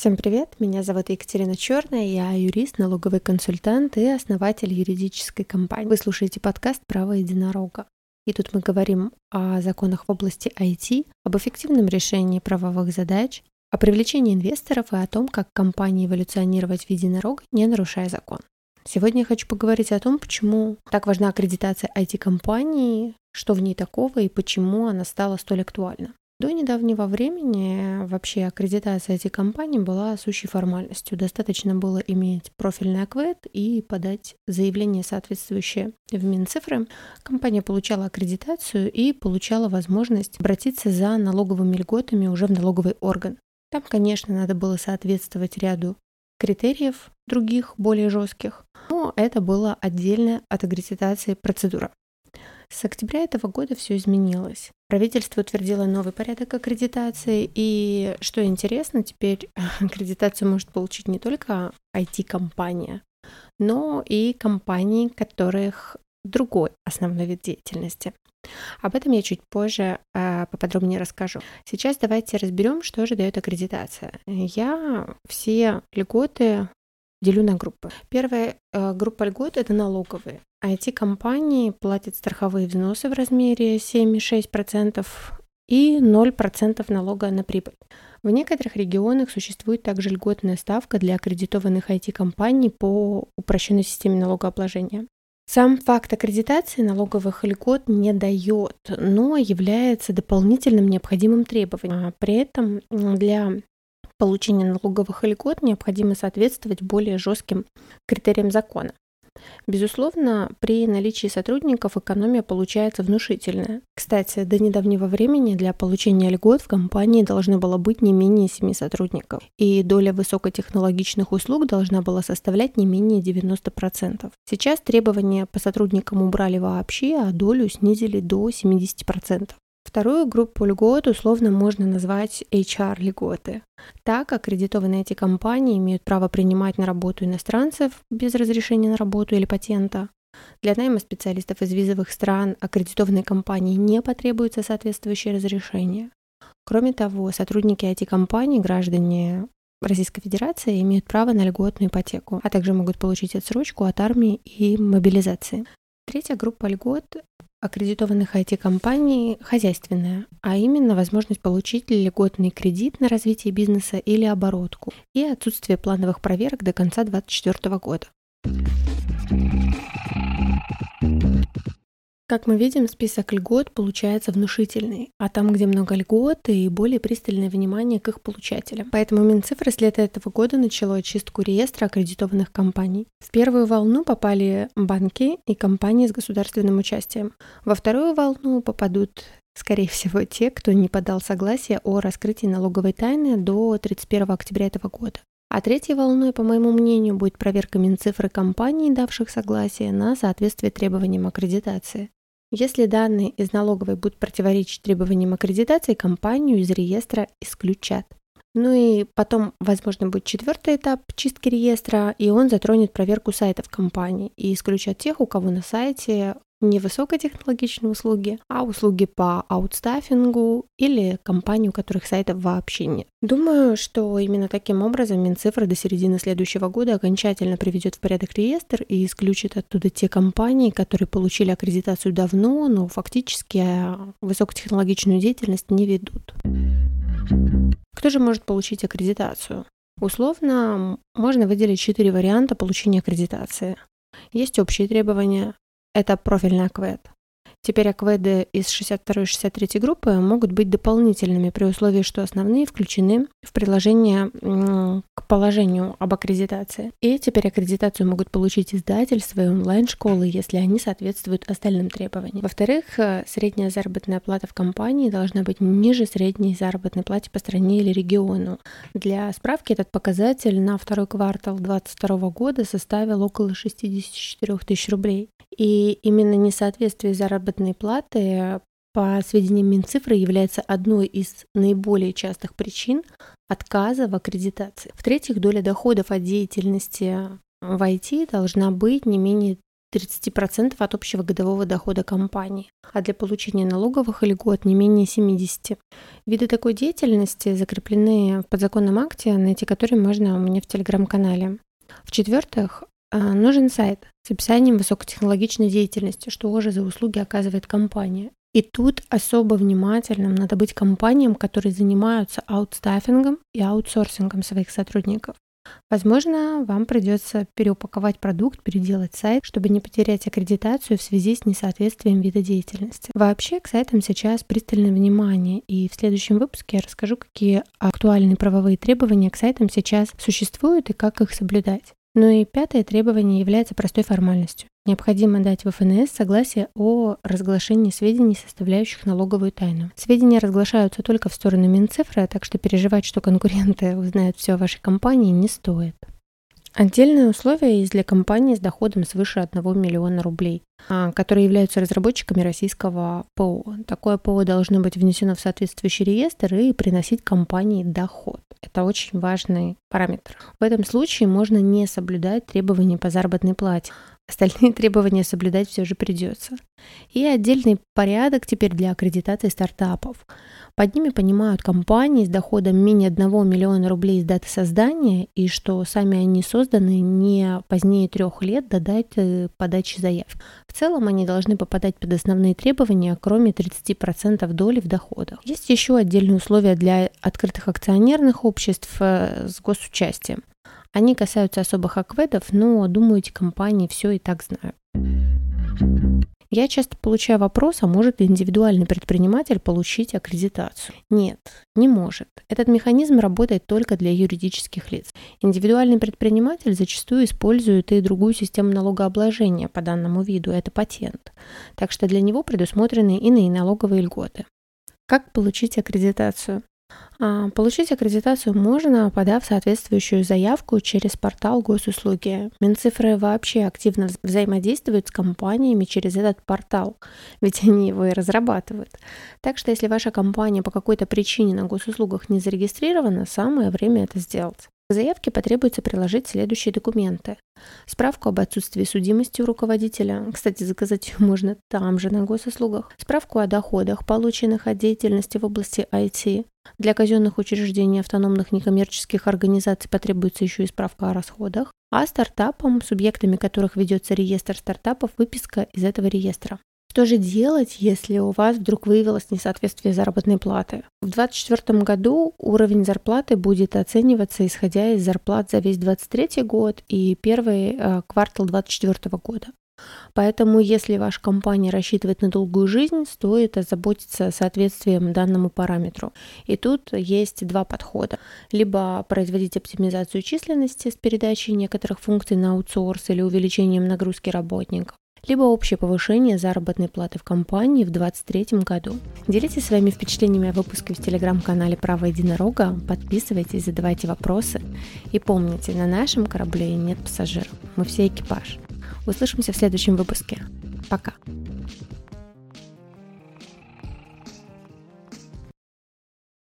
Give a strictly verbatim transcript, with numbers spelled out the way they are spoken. Всем привет, меня зовут Екатерина Черная, я юрист, налоговый консультант и основатель юридической компании. Вы слушаете подкаст «Право единорога». И тут мы говорим о законах в области ай ти, об эффективном решении правовых задач, о привлечении инвесторов и о том, как компании эволюционировать в единорог, не нарушая закон. Сегодня я хочу поговорить о том, почему так важна аккредитация ай ти-компании, что в ней такого и почему она стала столь актуальна. До недавнего времени вообще аккредитация ай ти-компаний была сущей формальностью. Достаточно было иметь профильный ОКВЭД и подать заявление, соответствующее в Минцифры. Компания получала аккредитацию и получала возможность обратиться за налоговыми льготами уже в налоговый орган. Там, конечно, надо было соответствовать ряду критериев других, более жестких, но это была отдельная от аккредитации процедура. С октября этого года все изменилось. Правительство утвердило новый порядок аккредитации, и, что интересно, теперь аккредитацию может получить не только ай ти-компания, но и компании, которых другой основной вид деятельности. Об этом я чуть позже э, поподробнее расскажу. Сейчас давайте разберем, что же дает аккредитация. Я все льготы делю на группы. Первая э, группа льгот — это налоговые. ай ти-компании платят страховые взносы в размере семь целых шесть десятых процента и ноль процентов налога на прибыль. В некоторых регионах существует также льготная ставка для аккредитованных ай ти-компаний по упрощенной системе налогообложения. Сам факт аккредитации налоговых льгот не дает, но является дополнительным необходимым требованием. При этом для получения налоговых льгот необходимо соответствовать более жестким критериям закона. Безусловно, при наличии сотрудников экономия получается внушительная. Кстати, до недавнего времени для получения льгот в компании должно было быть не менее семи сотрудников, и доля высокотехнологичных услуг должна была составлять не менее девяносто процентов. Сейчас требования по сотрудникам убрали вообще, а долю снизили до семьдесят процентов. Вторую группу льгот условно можно назвать эйч ар-льготы. Так, аккредитованные эти компании имеют право принимать на работу иностранцев без разрешения на работу или патента. Для найма специалистов из визовых стран аккредитованной компании не потребуется соответствующее разрешение. Кроме того, сотрудники ай ти-компаний, граждане Российской Федерации, имеют право на льготную ипотеку, а также могут получить отсрочку от армии и мобилизации. Третья группа льгот – аккредитованных ай ти-компаний хозяйственная, а именно возможность получить льготный кредит на развитие бизнеса или оборотку и отсутствие плановых проверок до конца две тысячи двадцать четвёртого года. Как мы видим, список льгот получается внушительный, а там, где много льгот, и более пристальное внимание к их получателям. Поэтому Минцифры с лета этого года начало очистку реестра аккредитованных компаний. В первую волну попали банки и компании с государственным участием. Во вторую волну попадут, скорее всего, те, кто не подал согласие о раскрытии налоговой тайны до тридцать первого октября этого года. А третьей волной, по моему мнению, будет проверка Минцифры компаний, давших согласие на соответствие требованиям аккредитации. Если данные из налоговой будут противоречить требованиям аккредитации, компанию из реестра исключат. Ну и потом, возможно, будет четвертый этап чистки реестра, и он затронет проверку сайтов компании и исключат тех, у кого на сайте не высокотехнологичные услуги, а услуги по аутстаффингу или компании, у которых сайтов вообще нет. Думаю, что именно таким образом Минцифра до середины следующего года окончательно приведет в порядок реестр и исключит оттуда те компании, которые получили аккредитацию давно, но фактически высокотехнологичную деятельность не ведут. Кто же может получить аккредитацию? Условно можно выделить четыре варианта получения аккредитации. Есть общие требования. Это профильный ОКВЭД. Теперь ОКВЭДы из шестьдесят второй и шестьдесят третьей группы могут быть дополнительными при условии, что основные включены в приложение к положению об аккредитации. И теперь аккредитацию могут получить издательства и онлайн-школы, если они соответствуют остальным требованиям. Во-вторых, средняя заработная плата в компании должна быть ниже средней заработной платы по стране или региону. Для справки, этот показатель на второй квартал две тысячи двадцать второго года составил около шестьдесят четыре тысячи рублей. И именно несоответствие заработной платы, по сведениям Минцифры, является одной из наиболее частых причин отказа в аккредитации. В-третьих, доля доходов от деятельности в ай ти должна быть не менее тридцать процентов от общего годового дохода компании, а для получения налоговых льгот не менее семьдесят процентов. Виды такой деятельности закреплены в подзаконном акте, найти который можно у меня в телеграм-канале. В-четвертых, нужен сайт с описанием высокотехнологичной деятельности, что уже за услуги оказывает компания. И тут особо внимательным надо быть компаниям, которые занимаются аутстаффингом и аутсорсингом своих сотрудников. Возможно, вам придется переупаковать продукт, переделать сайт, чтобы не потерять аккредитацию в связи с несоответствием вида деятельности. Вообще, к сайтам сейчас пристальное внимание, и в следующем выпуске я расскажу, какие актуальные правовые требования к сайтам сейчас существуют и как их соблюдать. Ну и пятое требование является простой формальностью. Необходимо дать в эф эн эс согласие о разглашении сведений, составляющих налоговую тайну. Сведения разглашаются только в сторону Минцифры, так что переживать, что конкуренты узнают все о вашей компании, не стоит. Отдельное условие есть для компаний с доходом свыше одного миллиона рублей, которые являются разработчиками российского ПО. Такое ПО должно быть внесено в соответствующий реестр и приносить компании доход. Это очень важный параметр. В этом случае можно не соблюдать требования по заработной плате. Остальные требования соблюдать все же придется. И отдельный порядок теперь для аккредитации стартапов. Под ними понимают компании с доходом менее одного миллиона рублей с даты создания, и что сами они созданы не позднее трех лет до даты подачи заявки. В целом они должны попадать под основные требования, кроме тридцати процентов доли в доходах. Есть еще отдельные условия для открытых акционерных обществ с госучастием. Они касаются особых ОКВЭДов, но, думаю, эти компании все и так знают. Я часто получаю вопрос, а может ли индивидуальный предприниматель получить аккредитацию? Нет, не может. Этот механизм работает только для юридических лиц. Индивидуальный предприниматель зачастую использует и другую систему налогообложения по данному виду, это патент. Так что для него предусмотрены иные налоговые льготы. Как получить аккредитацию? Получить аккредитацию можно, подав соответствующую заявку через портал госуслуги. Минцифры вообще активно взаимодействуют с компаниями через этот портал, ведь они его и разрабатывают. Так что если ваша компания по какой-то причине на госуслугах не зарегистрирована, самое время это сделать. К заявке потребуется приложить следующие документы. Справку об отсутствии судимости у руководителя. Кстати, заказать ее можно там же, на госуслугах. Справку о доходах, полученных от деятельности в области ай ти. Для казенных учреждений, автономных некоммерческих организаций потребуется еще и справка о расходах. А стартапам, субъектами которых ведется реестр стартапов, выписка из этого реестра. Что же делать, если у вас вдруг выявилось несоответствие заработной платы? В две тысячи двадцать четвёртом году уровень зарплаты будет оцениваться, исходя из зарплат за весь две тысячи двадцать третий год и первый э, квартал две тысячи двадцать четвёртого года. Поэтому, если ваша компания рассчитывает на долгую жизнь, стоит озаботиться соответствием данному параметру. И тут есть два подхода. Либо производить оптимизацию численности с передачей некоторых функций на аутсорс или увеличением нагрузки работников, либо общее повышение заработной платы в компании в две тысячи двадцать третьем году. Делитесь своими впечатлениями о выпуске в телеграм-канале «Право единорога», подписывайтесь, задавайте вопросы. И помните, на нашем корабле нет пассажиров, мы все экипаж. Услышимся в следующем выпуске. Пока!